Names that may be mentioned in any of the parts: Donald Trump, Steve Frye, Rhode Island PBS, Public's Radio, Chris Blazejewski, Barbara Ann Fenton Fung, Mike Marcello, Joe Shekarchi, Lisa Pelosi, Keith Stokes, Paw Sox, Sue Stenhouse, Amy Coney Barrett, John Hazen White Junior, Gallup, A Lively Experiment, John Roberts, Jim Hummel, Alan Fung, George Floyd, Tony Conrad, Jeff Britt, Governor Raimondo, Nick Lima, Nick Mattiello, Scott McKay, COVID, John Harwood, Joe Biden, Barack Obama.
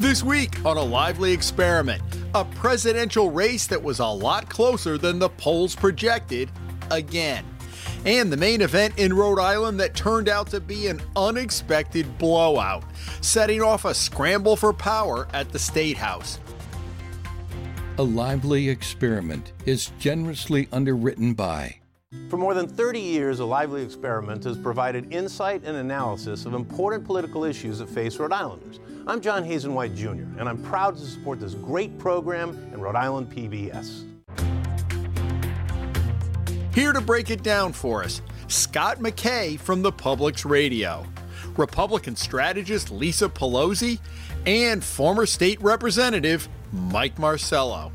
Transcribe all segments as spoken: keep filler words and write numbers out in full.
This week on A Lively Experiment, a presidential race that was a lot closer than the polls projected again. And the main event in Rhode Island that turned out to be an unexpected blowout, setting off a scramble for power at the State House. A Lively Experiment is generously underwritten by... For more than thirty years, A Lively Experiment has provided insight and analysis of important political issues that face Rhode Islanders. I'm John Hazen White, Junior, and I'm proud to support this great program in Rhode Island P B S. Here to break it down for us, Scott McKay from the Public's Radio, Republican strategist Lisa Pelosi, and former state representative Mike Marcello.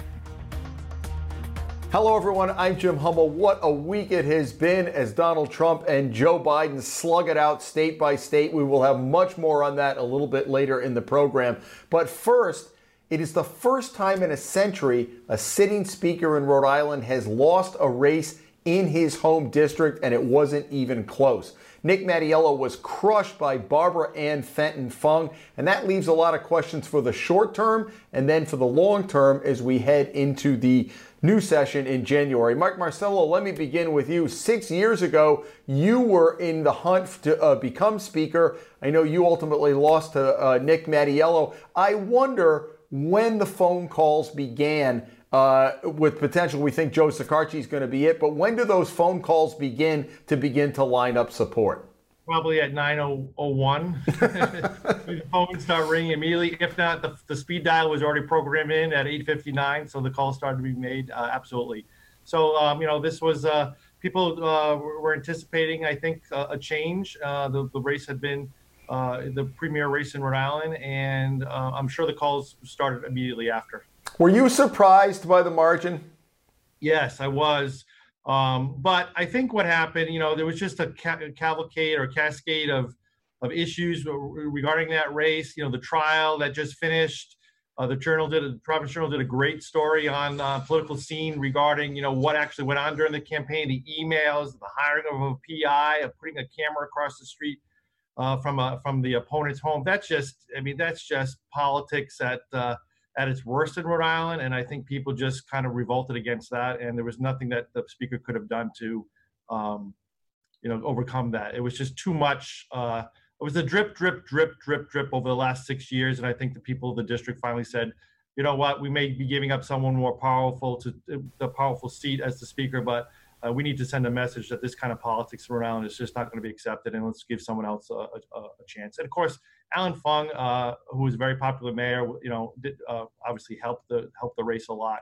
Hello, everyone. I'm Jim Hummel. What a week it has been as Donald Trump and Joe Biden slug it out state by state. We will have much more on that a little bit later in the program. But first, it is the first time in a century a sitting speaker in Rhode Island has lost a race in his home district, and it wasn't even close. Nick Mattiello was crushed by Barbara Ann Fenton Fung, and that leaves a lot of questions for the short term and then for the long term as we head into the new session in January. Mike Marcello, let me begin with you. Six years ago, you were in the hunt to uh, become speaker. I know you ultimately lost to uh, Nick Mattiello. I wonder when the phone calls began uh, with potential. We think Joe Shekarchi is going to be it, but when do those phone calls begin to begin to line up support? Probably at nine oh one. The phones start ringing immediately. If not, the, the speed dial was already programmed in at eight fifty-nine, so the calls started to be made, uh, absolutely. So, um, you know, this was, uh, people uh, were anticipating, I think, uh, a change. Uh, the, the race had been uh, the premier race in Rhode Island, and uh, I'm sure the calls started immediately after. Were you surprised by the margin? Yes, I was. Um, but I think what happened, you know, there was just a cavalcade or cascade of of issues regarding that race. You know, the trial that just finished. Uh, the Journal did a, the Province Journal did a great story on uh, political scene regarding, you know, what actually went on during the campaign, the emails, the hiring of a P I, of putting a camera across the street uh, from a, from the opponent's home. That's just, I mean, that's just politics at uh, at its worst in Rhode Island, and I think people just kind of revolted against that, and there was nothing that the speaker could have done to, um, you know, overcome that. It was just too much. Uh, it was a drip, drip, drip, drip, drip over the last six years, and I think the people of the district finally said, you know what, we may be giving up someone more powerful to the powerful seat as the speaker, but uh, we need to send a message that this kind of politics in Rhode Island is just not going to be accepted, and let's give someone else a, a, a chance. And of course, Alan Fung, uh, who was a very popular mayor, you know, did, uh, obviously helped the helped the race a lot.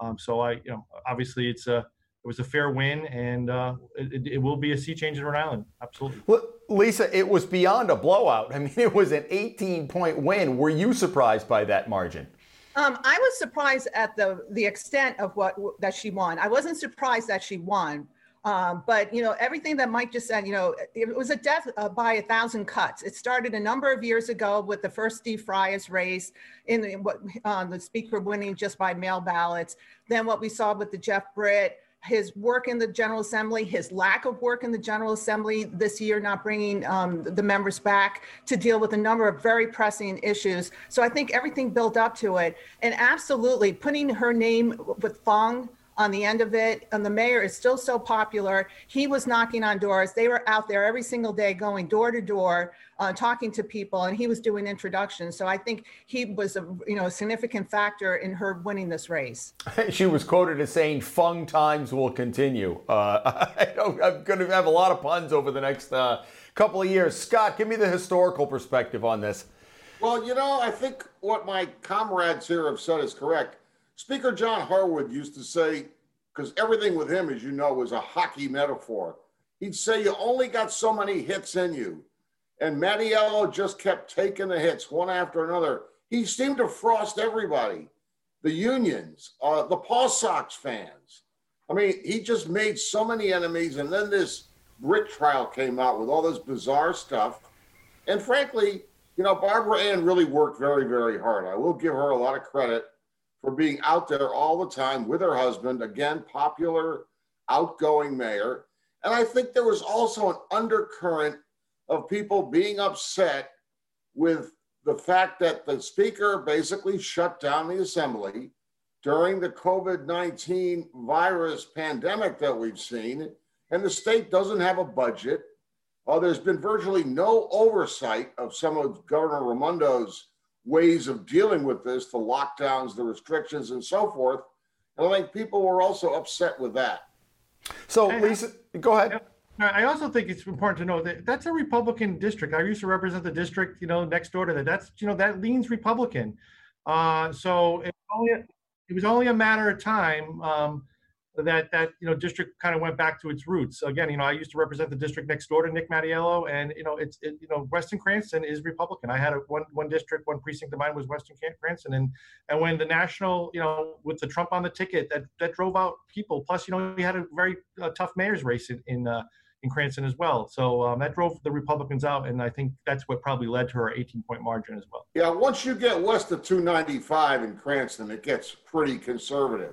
Um, so I, you know, obviously it's a it was a fair win, and uh, it, it will be a sea change in Rhode Island, absolutely. Well, Lisa, it was beyond a blowout. I mean, it was an eighteen-point win. Were you surprised by that margin? Um, I was surprised at the the extent of what that she won. I wasn't surprised that she won. Um, but, you know, everything that Mike just said, you know, it, it was a death uh, by a thousand cuts. It started a number of years ago with the first Steve Frye's race in, in what uh, the speaker winning just by mail ballots. Then what we saw with the Jeff Britt, his work in the General Assembly, his lack of work in the General Assembly this year, not bringing um, the members back to deal with a number of very pressing issues. So I think everything built up to it. And absolutely putting her name with Fung on the end of it, and the mayor is still so popular. He was knocking on doors. They were out there every single day going door to door, uh, talking to people, and he was doing introductions. So I think he was a you know a significant factor in her winning this race. She was quoted as saying, "Fung times will continue." Uh, I don't, I'm going to have a lot of puns over the next uh, couple of years. Scott, give me the historical perspective on this. Well, you know, I think what my comrades here have said is correct. Speaker John Harwood used to say, because everything with him, as you know, was a hockey metaphor. He'd say, you only got so many hits in you. And Mattiello just kept taking the hits one after another. He seemed to frost everybody, the unions, uh, the Paw Sox fans. I mean, he just made so many enemies. And then this Britt trial came out with all this bizarre stuff. And frankly, you know, Barbara Ann really worked very, very hard. I will give her a lot of credit for being out there all the time with her husband, again, popular, outgoing mayor. And I think there was also an undercurrent of people being upset with the fact that the speaker basically shut down the assembly during the COVID nineteen virus pandemic that we've seen, and the state doesn't have a budget. Uh, there's been virtually no oversight of some of Governor Raimondo's ways of dealing with this, the lockdowns, the restrictions, and so forth. And I think people were also upset with that. So, Lisa, go ahead. I also think it's important to know that that's a Republican district. I used to represent the district, you know, next door to that. That's, you know, that leans Republican. Uh, so it, only, it was only a matter of time um, that, that, you know, district kind of went back to its roots. Again, you know, I used to represent the district next door to Nick Mattiello, and, you know, it's, it, you know, Weston Cranston is Republican. I had a, one, one district, one precinct of mine was Weston Cranston. And, and when the national, you know, with the Trump on the ticket, that, that drove out people. Plus, you know, we had a very uh, tough mayor's race in, in uh, in Cranston as well. So um, that drove the Republicans out, and I think that's what probably led to her eighteen-point margin as well. Yeah, once you get west of two ninety-five in Cranston, it gets pretty conservative.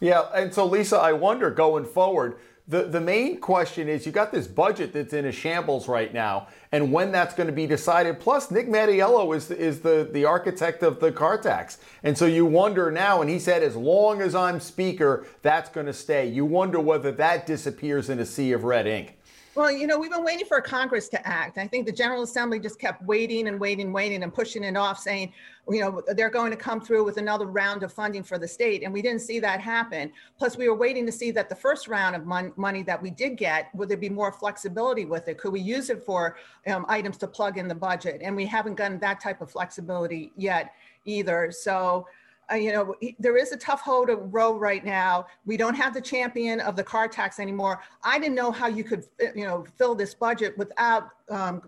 Yeah, and so, Lisa, I wonder, going forward, the, the main question is, you got this budget that's in a shambles right now, and when that's going to be decided. Plus, Nick Mattiello is, is the, the architect of the car tax. And so you wonder now, and he said, as long as I'm speaker, that's going to stay. You wonder whether that disappears in a sea of red ink. Well, you know, we've been waiting for Congress to act. I think the General Assembly just kept waiting and waiting, waiting and pushing it off, saying, you know, they're going to come through with another round of funding for the state. And we didn't see that happen. Plus, we were waiting to see that the first round of mon- money that we did get, would there be more flexibility with it? Could we use it for um, items to plug in the budget? And we haven't gotten that type of flexibility yet either. So, Uh, you know, there is a tough hoe to row right now. We don't have the champion of the car tax anymore. I didn't know how you could, you know, fill this budget without um,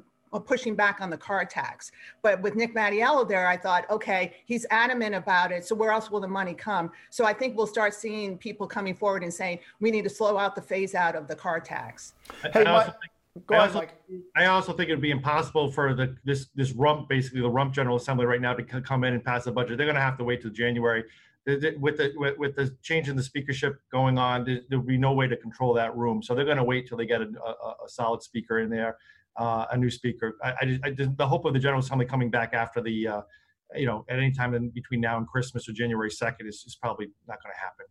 pushing back on the car tax. But with Nick Mattiello there, I thought, okay, he's adamant about it. So where else will the money come? So I think we'll start seeing people coming forward and saying, we need to slow out the phase out of the car tax. Hey, what? Go I, also, on, I also think it would be impossible for the this this rump, basically the rump General Assembly right now, to c- come in and pass a budget. They're going to have to wait till January. They, they, with the with, with the change in the speakership going on, there, there'll be no way to control that room. So they're going to wait till they get a, a, a solid speaker in there, uh, a new speaker. I, I, just, I just, the hope of the General Assembly coming back after the, uh, you know, at any time in between now and Christmas or January second is, is probably not going to happen.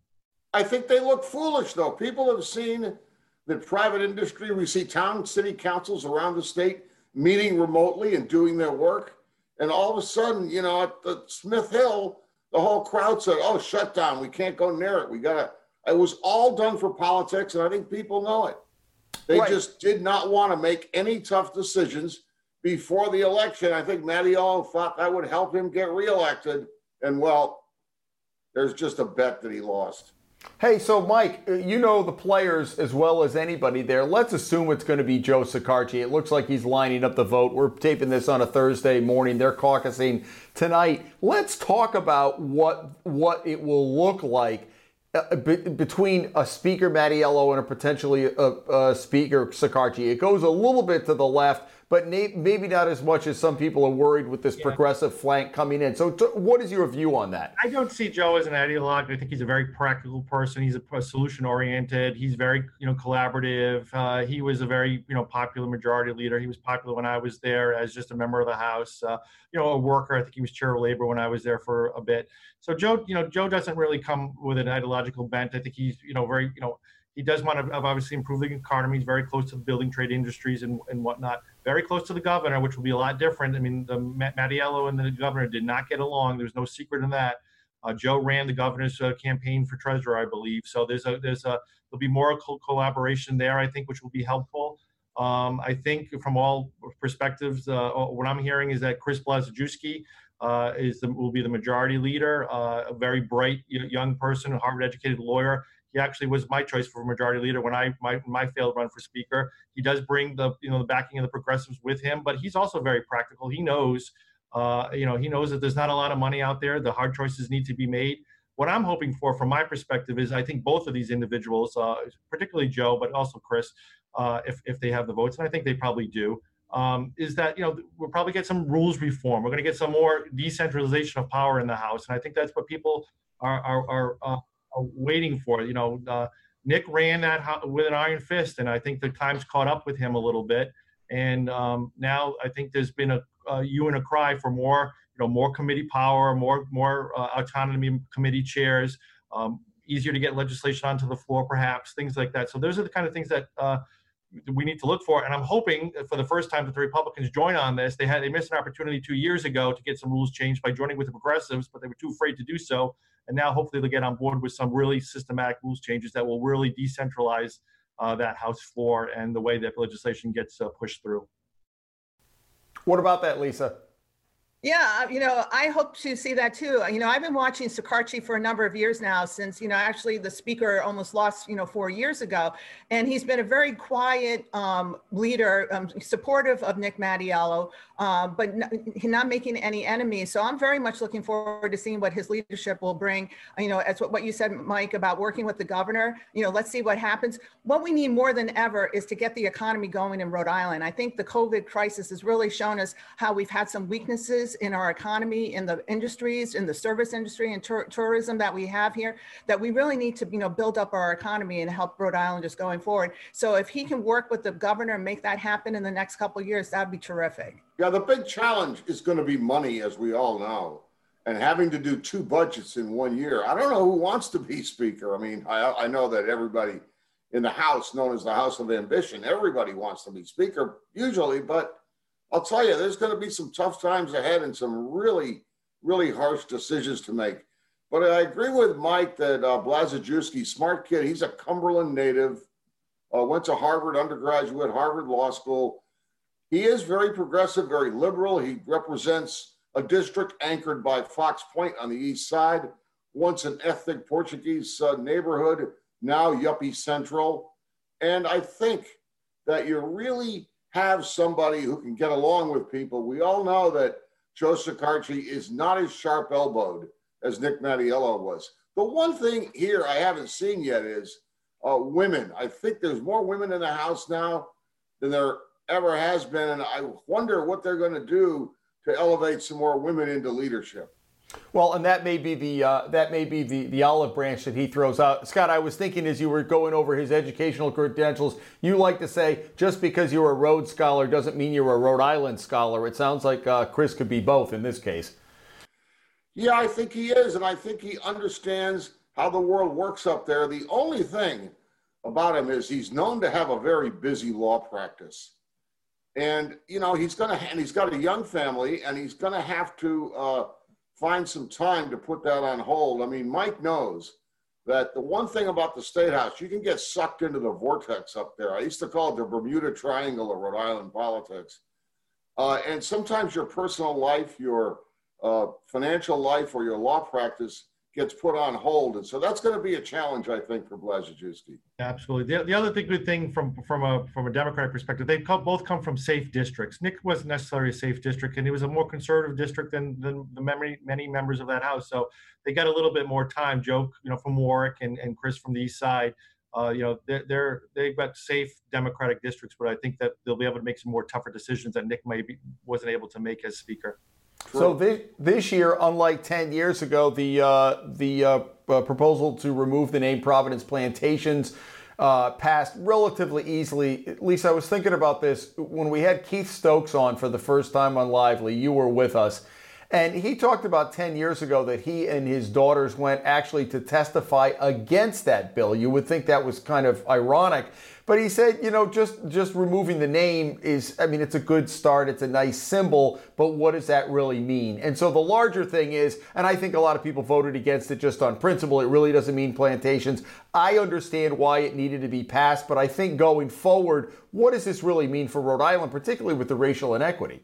I think they look foolish, though. People have seen the private industry. We see town, city councils around the state meeting remotely and doing their work. And all of a sudden, you know, at the Smith Hill, the whole crowd said, oh, shut down. We can't go near it. We got to, it was all done for politics. And I think people know it. They right. just did not want to make any tough decisions before the election. I think Mattiello thought that would help him get reelected. And well, there's just a bet that he lost. Hey, so Mike, you know the players as well as anybody there. Let's assume it's going to be Joe Shekarchi. It looks like he's lining up the vote. We're taping this on a Thursday morning. They're caucusing tonight. Let's talk about what what it will look like uh, be, between a Speaker Mattiello and a potentially a, a Speaker Shekarchi. It goes a little bit to the left, but may, maybe not as much as some people are worried with this yeah. progressive flank coming in. So t- what is your view on that? I don't see Joe as an ideologue. I think he's a very practical person. He's a, a solution-oriented. He's very, you know, collaborative. Uh, he was a very, you know, popular majority leader. He was popular when I was there as just a member of the House, uh, you know, a worker. I think he was chair of labor when I was there for a bit. So Joe, you know, Joe doesn't really come with an ideological bent. I think he's, you know, very, you know, he does want to obviously improve the economy. He's very close to the building trade industries and, and whatnot. Very close to the governor, which will be a lot different. I mean, the Mattiello and the governor did not get along. There's no secret in that. Uh, Joe ran the governor's uh, campaign for treasurer, I believe. So there's a there's a there'll be more co- collaboration there, I think, which will be helpful. Um, I think from all perspectives, uh, what I'm hearing is that Chris Blazejewski uh, is the, will be the majority leader. Uh, a very bright young person, a Harvard-educated lawyer. He actually was my choice for majority leader when I my, my failed run for speaker. He does bring the you know the backing of the progressives with him, but he's also very practical. He knows, uh, you know, he knows that there's not a lot of money out there. The hard choices need to be made. What I'm hoping for, from my perspective, is I think both of these individuals, uh, particularly Joe, but also Chris, uh, if if they have the votes, and I think they probably do, um, is that you know we'll probably get some rules reform. We're going to get some more decentralization of power in the House, and I think that's what people are are are. Uh, waiting for. You know, uh, Nick ran that ho- with an iron fist, and I think the times caught up with him a little bit. And um, now I think there's been a uh, you in a cry for more, you know, more committee power, more more uh, autonomy, committee chairs, um, easier to get legislation onto the floor, perhaps, things like that. So those are the kind of things that uh, we need to look for. And I'm hoping for the first time that the Republicans join on this. They had they missed an opportunity two years ago to get some rules changed by joining with the progressives, but they were too afraid to do so. And now hopefully they'll get on board with some really systematic rules changes that will really decentralize uh, that House floor and the way that legislation gets uh, pushed through. What about that, Lisa? Yeah, you know, I hope to see that too. You know, I've been watching Shekarchi for a number of years now since, you know, actually the speaker almost lost, you know, four years ago. And he's been a very quiet um, leader, um, supportive of Nick Mattiello, uh, but not, not making any enemies. So I'm very much looking forward to seeing what his leadership will bring. You know, as what, what you said, Mike, about working with the governor, you know, let's see what happens. What we need more than ever is to get the economy going in Rhode Island. I think the COVID crisis has really shown us how we've had some weaknesses in our economy, in the industries, in the service industry and tur- tourism that we have here, that we really need to, you know, build up our economy and help Rhode Islanders going forward. So if he can work with the governor and make that happen in the next couple of years, that'd be terrific. Yeah, the big challenge is going to be money, as we all know, and having to do two budgets in one year. I don't know who wants to be speaker. I mean, I, I know that everybody in the House, known as the House of Ambition, everybody wants to be speaker usually, but I'll tell you, there's going to be some tough times ahead and some really, really harsh decisions to make. But I agree with Mike that uh, Blazejewski, smart kid. He's a Cumberland native, uh, went to Harvard undergraduate, Harvard Law School. He is very progressive, very liberal. He represents a district anchored by Fox Point on the east side, once an ethnic Portuguese uh, neighborhood, now yuppie central. And I think that you're really have somebody who can get along with people. We all know that Joe Shekarchi is not as sharp-elbowed as Nick Mattiello was. The one thing here I haven't seen yet is uh, women. I think there's more women in the House now than there ever has been, and I wonder what they're going to do to elevate some more women into leadership. Well, and that may be the uh, that may be the, the olive branch that he throws out. Scott, I was thinking as you were going over his educational credentials, you like to say just because you're a Rhodes Scholar doesn't mean you're a Rhode Island Scholar. It sounds like uh, Chris could be both in this case. Yeah, I think he is, and I think he understands how the world works up there. The only thing about him is he's known to have a very busy law practice, and you know he's gonna and he's got a young family, and he's gonna have to. Uh, find some time to put that on hold. I mean, Mike knows that the one thing about the State House, you can get sucked into the vortex up there. I used to call it the Bermuda Triangle of Rhode Island politics. Uh, and sometimes your personal life, your uh, financial life, or your law practice gets put on hold. And so that's going to be a challenge, I think, for Blazejewski. Absolutely. The, the other thing, good thing from from a from a Democratic perspective, they come, both come from safe districts. Nick wasn't necessarily a safe district, and he was a more conservative district than, than the many, many members of that House. So they got a little bit more time, Joe, you know, from Warwick and, and Chris from the East Side. Uh, you know, they're, they're, they've got safe Democratic districts, but I think that they'll be able to make some more tougher decisions that Nick maybe wasn't able to make as Speaker. True. So this, this year, unlike ten years ago, the uh, the uh, uh, proposal to remove the name Providence Plantations uh, passed relatively easily. Lisa, I was thinking about this when we had Keith Stokes on for the first time on Lively. You were with us. And he talked about ten years ago that he and his daughters went actually to testify against that bill. You would think that was kind of ironic. But he said, you know, just, just removing the name is, I mean, it's a good start. It's a nice symbol. But what does that really mean? And so the larger thing is, and I think a lot of people voted against it just on principle. It really doesn't mean plantations. I understand why it needed to be passed. But I think going forward, what does this really mean for Rhode Island, particularly with the racial inequity?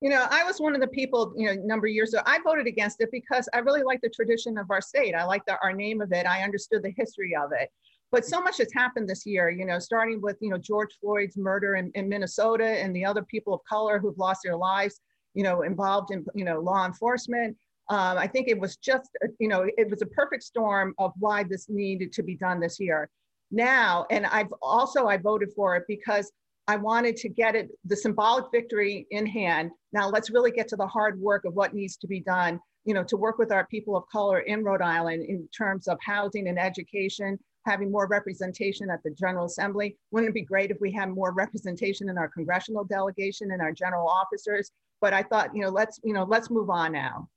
You know, I was one of the people, you know, a number of years ago, I voted against it because I really like the tradition of our state. I like the, our name of it. I understood the history of it. But so much has happened this year, you know, starting with, you know, George Floyd's murder in, in Minnesota and the other people of color who've lost their lives, you know, involved in, you know, law enforcement. Um, I think it was just, you know, it was a perfect storm of why this needed to be done this year. Now, and I've also, I voted for it because I wanted to get it, the symbolic victory in hand. Now let's really get to the hard work of what needs to be done, you know, to work with our people of color in Rhode Island in terms of housing and education, having more representation at the General Assembly. Wouldn't it be great if we had more representation in our congressional delegation and our general officers? but I thought, you know, let's, you know, let's move on now.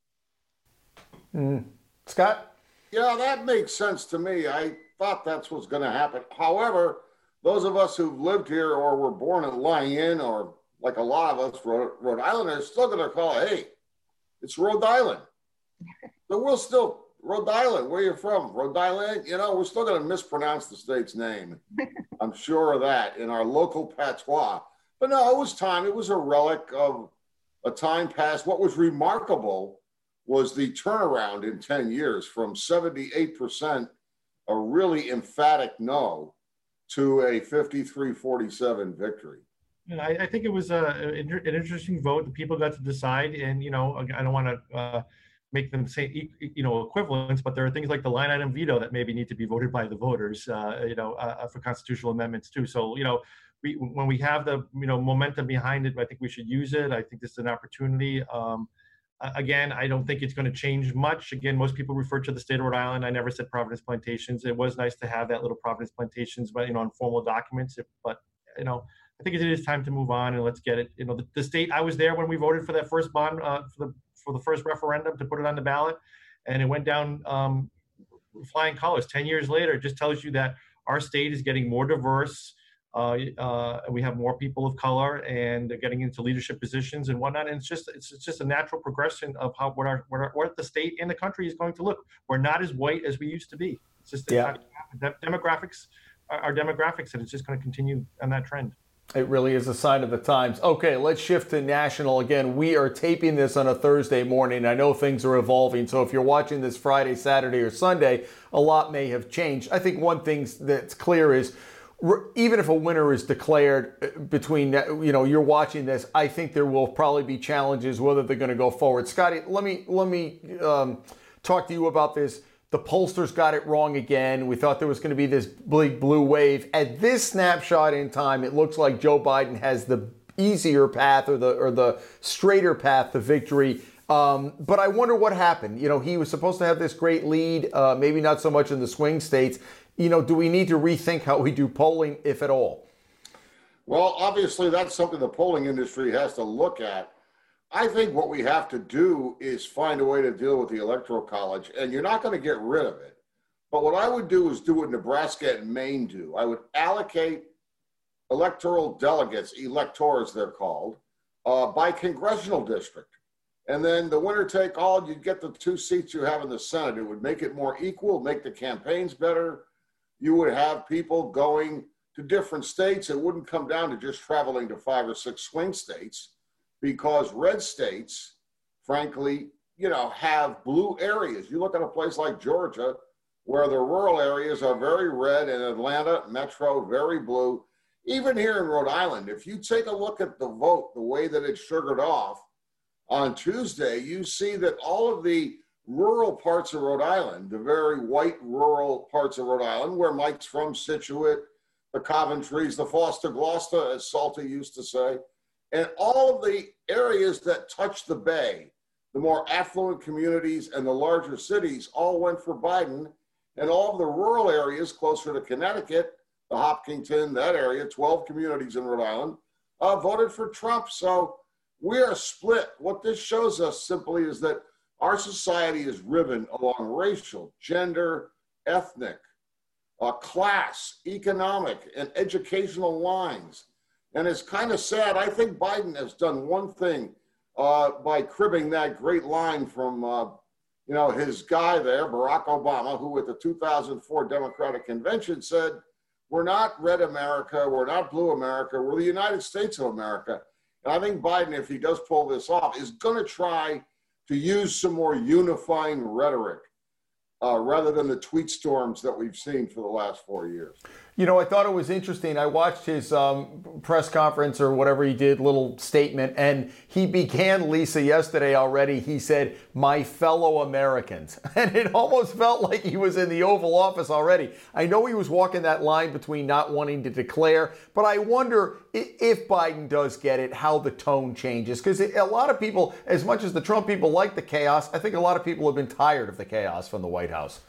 Mm. Scott? Yeah, that makes sense to me. I thought that's what's going to happen. However, those of us who've lived here or were born in Lying, or like a lot of us, Rhode, Rhode Islanders, still going to call, hey, it's Rhode Island. So we'll still, Rhode Island, where you're from, Rhode Island, you know, we're still going to mispronounce the state's name. I'm sure of that in our local patois. But no, it was time. It was a relic of a time past. What was remarkable was the turnaround in ten years from seventy-eight percent, a really emphatic no, to a fifty-three forty-seven victory. And I, I think it was a, an interesting vote that people got to decide. And, you know, I don't want to uh, make them say, you know, equivalents, but there are things like the line item veto that maybe need to be voted by the voters, uh, you know, uh, for constitutional amendments too. So, you know, we, when we have the, you know, momentum behind it, I think we should use it. I think this is an opportunity. Um, Again, I don't think it's going to change much. Again, most people refer to the state of Rhode Island. I never said Providence Plantations. It was nice to have that little Providence Plantations, but you know, on formal documents. But you know, I think it is time to move on and let's get it. You know, the, the state. I was there when we voted for that first bond uh, for the for the first referendum to put it on the ballot, and it went down um, flying colors. Ten years later, it just tells you that our state is getting more diverse. Uh, uh, we have more people of color and they're getting into leadership positions and whatnot. And it's just it's, it's just a natural progression of how what our, what our what the state and the country is going to look. We're not as white as we used to be. It's just yeah. that demographics, our demographics, and it's just going to continue on that trend. It really is a sign of the times. Okay, let's shift to national again. We are taping this on a Thursday morning. I know things are evolving, so if you're watching this Friday, Saturday, or Sunday, a lot may have changed. I think one thing that's clear is, even if a winner is declared between, you know, you're watching this, I think there will probably be challenges whether they're going to go forward. Scotty, let me let me um, talk to you about this. The pollsters got it wrong again. We thought there was going to be this big blue wave. At this snapshot in time, it looks like Joe Biden has the easier path or the or the straighter path to victory. Um, but I wonder what happened. You know, he was supposed to have this great lead, uh, maybe not so much in the swing states. You know, do we need to rethink how we do polling, if at all? Well, obviously, that's something the polling industry has to look at. I think what we have to do is find a way to deal with the Electoral College, and you're not going to get rid of it. But what I would do is do what Nebraska and Maine do. I would allocate electoral delegates, electors they're called, uh, by congressional district. And then the winner take all, you'd get the two seats you have in the Senate. It would make it more equal, make the campaigns better. You would have people going to different states. It wouldn't come down to just traveling to five or six swing states, because red states, frankly, you know, have blue areas. You look at a place like Georgia, where the rural areas are very red, and Atlanta metro very blue. Even here in Rhode Island, if you take a look at the vote, the way that it's sugared off on Tuesday, you see that all of the rural parts of Rhode Island, the very white rural parts of Rhode Island, where Mike's from, Situate, the Coventrys, the Foster Gloucester, as Salty used to say, and all of the areas that touch the Bay, the more affluent communities and the larger cities, all went for Biden, and all of the rural areas closer to Connecticut, the Hopkinton, that area, twelve communities in Rhode Island, uh, voted for Trump. So we are split. What this shows us simply is that our society is riven along racial, gender, ethnic, uh, class, economic, and educational lines. And it's kind of sad. I think Biden has done one thing uh, by cribbing that great line from, uh, you know, his guy there, Barack Obama, who at the two thousand four Democratic Convention said, we're not red America, we're not blue America, we're the United States of America. And I think Biden, if he does pull this off, is going to try to use some more unifying rhetoric uh, rather than the tweet storms that we've seen for the last four years. You know, I thought it was interesting. I watched his um, press conference or whatever he did, little statement, and he began, Lisa, yesterday already. He said, my fellow Americans. And it almost felt like he was in the Oval Office already. I know he was walking that line between not wanting to declare, but I wonder if Biden does get it, how the tone changes. Because a lot of people, as much as the Trump people like the chaos, I think a lot of people have been tired of the chaos from the White House.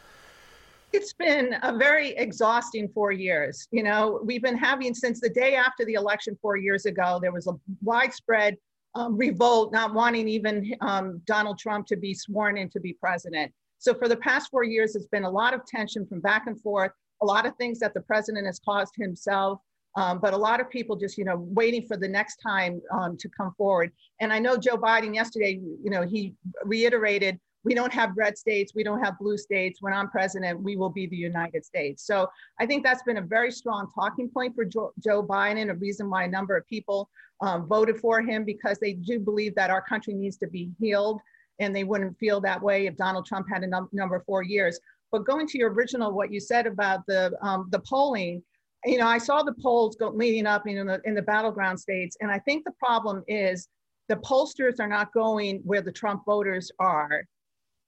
It's been a very exhausting four years. You know, we've been having, since the day after the election four years ago, there was a widespread um, revolt, not wanting even um, Donald Trump to be sworn in to be president. So for the past four years, there's been a lot of tension from back and forth, a lot of things that the president has caused himself, um, but a lot of people just, you know, waiting for the next time um, to come forward. And I know Joe Biden yesterday, you know, he reiterated, we don't have red states, we don't have blue states. When I'm president, we will be the United States. So I think that's been a very strong talking point for Joe, Joe Biden, a reason why a number of people um, voted for him, because they do believe that our country needs to be healed, and they wouldn't feel that way if Donald Trump had a num number four years. But going to your original, what you said about the um, the polling, you know, I saw the polls go leading up in the, in the battleground states, and I think the problem is the pollsters are not going where the Trump voters are,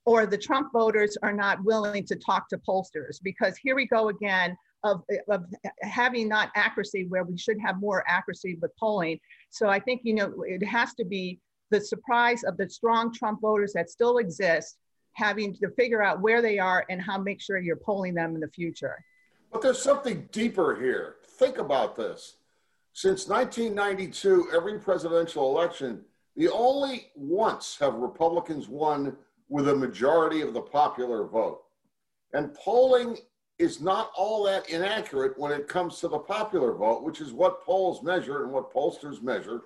or the Trump voters are not willing to talk to pollsters, because here we go again of, of having not accuracy where we should have more accuracy with polling. So I think, you know, it has to be the surprise of the strong Trump voters that still exist, having to figure out where they are and how make sure you're polling them in the future. But there's something deeper here. Think about this. Since nineteen ninety-two, every presidential election, the only once have Republicans won with a majority of the popular vote. And polling is not all that inaccurate when it comes to the popular vote, which is what polls measure and what pollsters measure.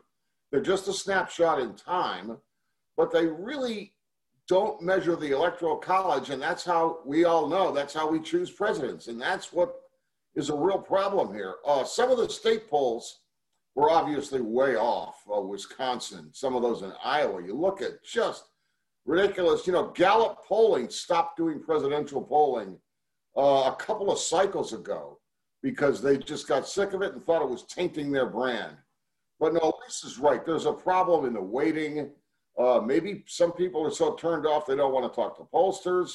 They're just a snapshot in time, but they really don't measure the electoral college, and that's how we all know, that's how we choose presidents, and that's what is a real problem here. Uh, some of the state polls were obviously way off, uh, Wisconsin, some of those in Iowa. You look at just ridiculous, you know, Gallup polling stopped doing presidential polling uh, a couple of cycles ago because they just got sick of it and thought it was tainting their brand. But no, Lisa's right. There's a problem in the waiting. Uh, maybe some people are so turned off they don't want to talk to pollsters.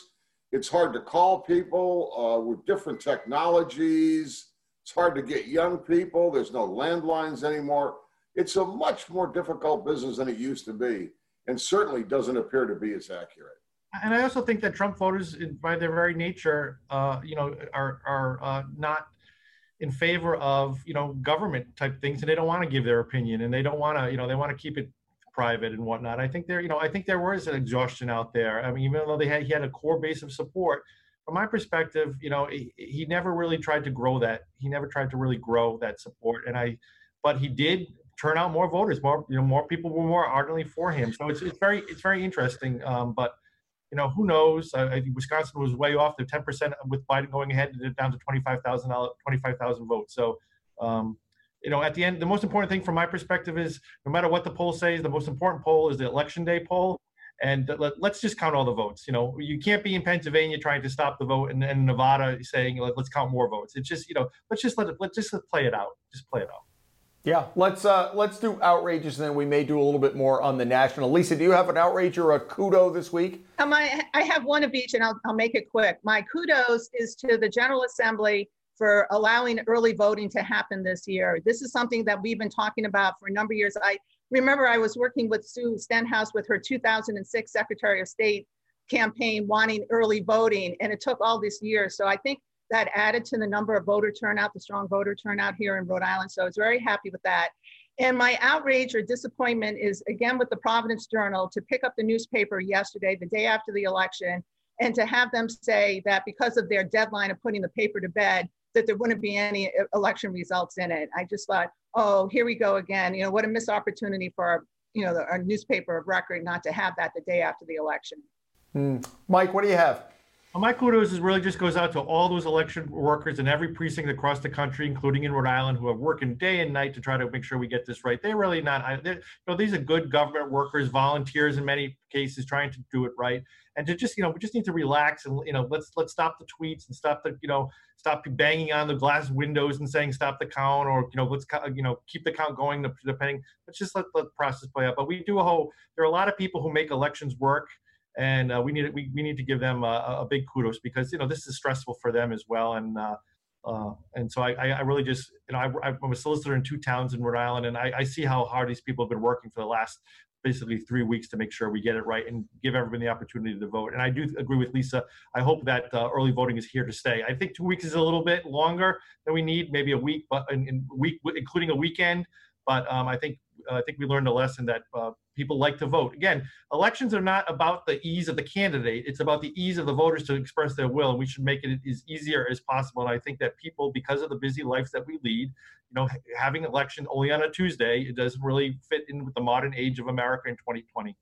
It's hard to call people uh, with different technologies. It's hard to get young people. There's no landlines anymore. It's a much more difficult business than it used to be, and certainly doesn't appear to be as accurate. And I also think that Trump voters, by their very nature, uh, you know, are, are uh, not in favor of, you know, government type things, and they don't want to give their opinion, and they don't want to, you know, they want to keep it private and whatnot. I think there, you know, I think there was an exhaustion out there. I mean, even though they had, he had a core base of support, from my perspective, you know, he, he never really tried to grow that. He never tried to really grow that support. And I, but he did turn out more voters, more, you know, more people were more ardently for him. So it's, it's very, it's very interesting. Um, but, you know, who knows? I, I, Wisconsin was way off. They're ten percent with Biden going ahead, and down to twenty-five thousand votes. So, um, you know, at the end, the most important thing from my perspective is, no matter what the poll says, the most important poll is the election day poll. And let, let's just count all the votes. You know, you can't be in Pennsylvania trying to stop the vote, and, and Nevada saying, let's count more votes. It's just, you know, let's just let it, let's just play it out. Just play it out. Yeah, let's uh, let's do outrageous, and then we may do a little bit more on the national. Lisa, do you have an outrage or a kudo this week? Um, I, I have one of each, and I'll, I'll make it quick. My kudos is to the General Assembly for allowing early voting to happen this year. This is something that we've been talking about for a number of years. I remember I was working with Sue Stenhouse with her two thousand six Secretary of State campaign wanting early voting, and it took all this year. So I think that added to the number of voter turnout, the strong voter turnout here in Rhode Island. So I was very happy with that. And my outrage or disappointment is, again, with the Providence Journal, to pick up the newspaper yesterday, the day after the election, and to have them say that because of their deadline of putting the paper to bed, that there wouldn't be any election results in it. I just thought, oh, here we go again. You know, what a missed opportunity for our, you know, our newspaper of record not to have that the day after the election. Mm. Mike, what do you have? My kudos is really just goes out to all those election workers in every precinct across the country, including in Rhode Island, who are working day and night to try to make sure we get this right. They're really not, they're, you know, these are good government workers, volunteers in many cases, trying to do it right. And to just, you know, we just need to relax and, you know, let's let's stop the tweets and stop the, you know, stop banging on the glass windows and saying stop the count, or, you know, let's, you know, keep the count going depending. Let's just let, let the process play out. But we do a whole, there are a lot of people who make elections work. And uh, we need we, we need to give them a, a big kudos, because, you know, this is stressful for them as well. And uh, uh, and so I, I really just, you know, I, I'm a solicitor in two towns in Rhode Island, and I, I see how hard these people have been working for the last basically three weeks to make sure we get it right and give everyone the opportunity to vote. And I do agree with Lisa. I hope that uh, early voting is here to stay. I think two weeks is a little bit longer than we need, maybe a week, but in, in week including a weekend. But um, I think uh, I think we learned a lesson that uh, people like to vote. Again, elections are not about the ease of the candidate. It's about the ease of the voters to express their will. And we should make it as easier as possible. And I think that people, because of the busy lives that we lead, you know, having election only on a Tuesday, it doesn't really fit in with the modern age of America in twenty twenty.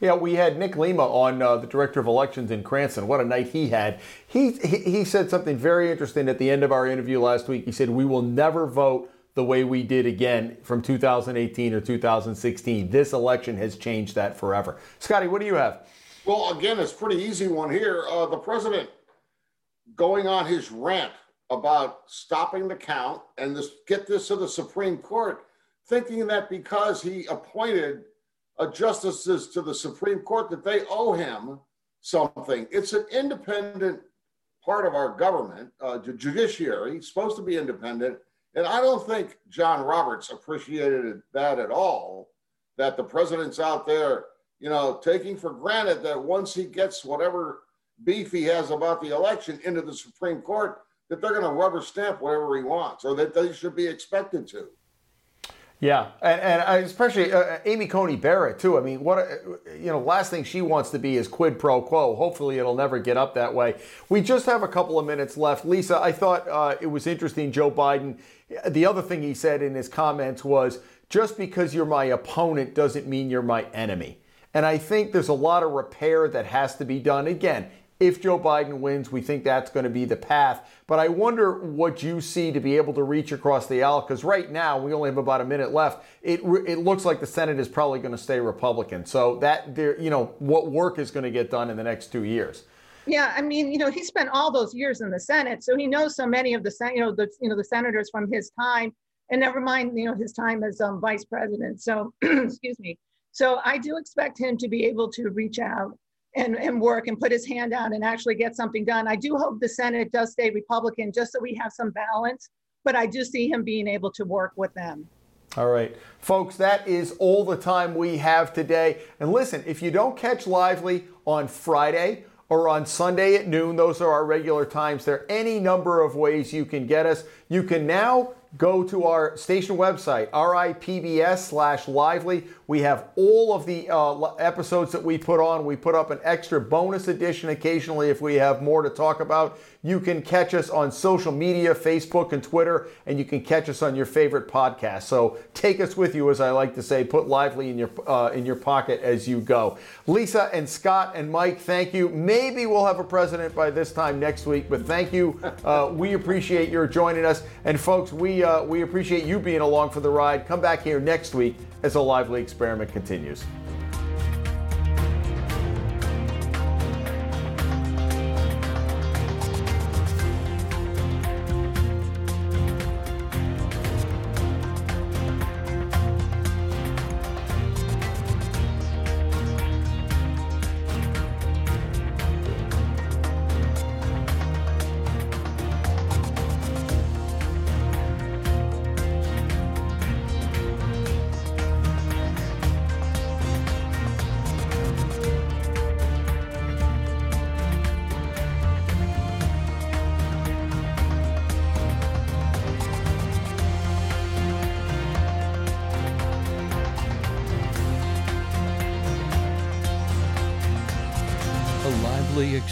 Yeah, we had Nick Lima on, uh, the director of elections in Cranston. What a night he had. He, he he said something very interesting at the end of our interview last week. He said, we will never vote the way we did again from two thousand eighteen or two thousand sixteen. This election has changed that forever. Scotty, what do you have? Well, again, it's a pretty easy one here. Uh, the president going on his rant about stopping the count and this, get this to the Supreme Court, thinking that because he appointed justices to the Supreme Court that they owe him something. It's an independent part of our government, uh, the judiciary, supposed to be independent. And I don't think John Roberts appreciated that at all, that the president's out there, you know, taking for granted that once he gets whatever beef he has about the election into the Supreme Court, that they're going to rubber stamp whatever he wants or that they should be expected to. Yeah, and, and especially uh, Amy Coney Barrett, too. I mean, what a, you know, last thing she wants to be is quid pro quo. Hopefully it'll never get up that way. We just have a couple of minutes left. Lisa, I thought uh, it was interesting, Joe Biden. The other thing he said in his comments was, just because you're my opponent doesn't mean you're my enemy. And I think there's a lot of repair that has to be done. Again, if Joe Biden wins, we think that's going to be the path. But I wonder what you see to be able to reach across the aisle, because right now we only have about a minute left. It it looks like the Senate is probably going to stay Republican. So that, there, you know, what work is going to get done in the next two years? Yeah, I mean, you know, he spent all those years in the Senate, so he knows so many of the you know the you know the senators from his time, and never mind you know his time as um, vice president. So excuse me. So I do expect him to be able to reach out And, and work and put his hand out and actually get something done. I do hope the Senate does stay Republican just so we have some balance, but I do see him being able to work with them. All right, folks, that is all the time we have today. And listen, if you don't catch Lively on Friday or on Sunday at noon, those are our regular times. There are any number of ways you can get us. You can now go to our station website, R I P B S slash lively. We have all of the uh, episodes that we put on. We put up an extra bonus edition occasionally if we have more to talk about. You can catch us on social media, Facebook and Twitter, and you can catch us on your favorite podcast. So take us with you, as I like to say, put Lively in your, uh, in your pocket as you go. Lisa and Scott and Mike, thank you. Maybe we'll have a president by this time next week, but thank you. Uh, we appreciate your joining us. And folks, we Uh, we appreciate you being along for the ride. Come back here next week as A Lively Experiment continues.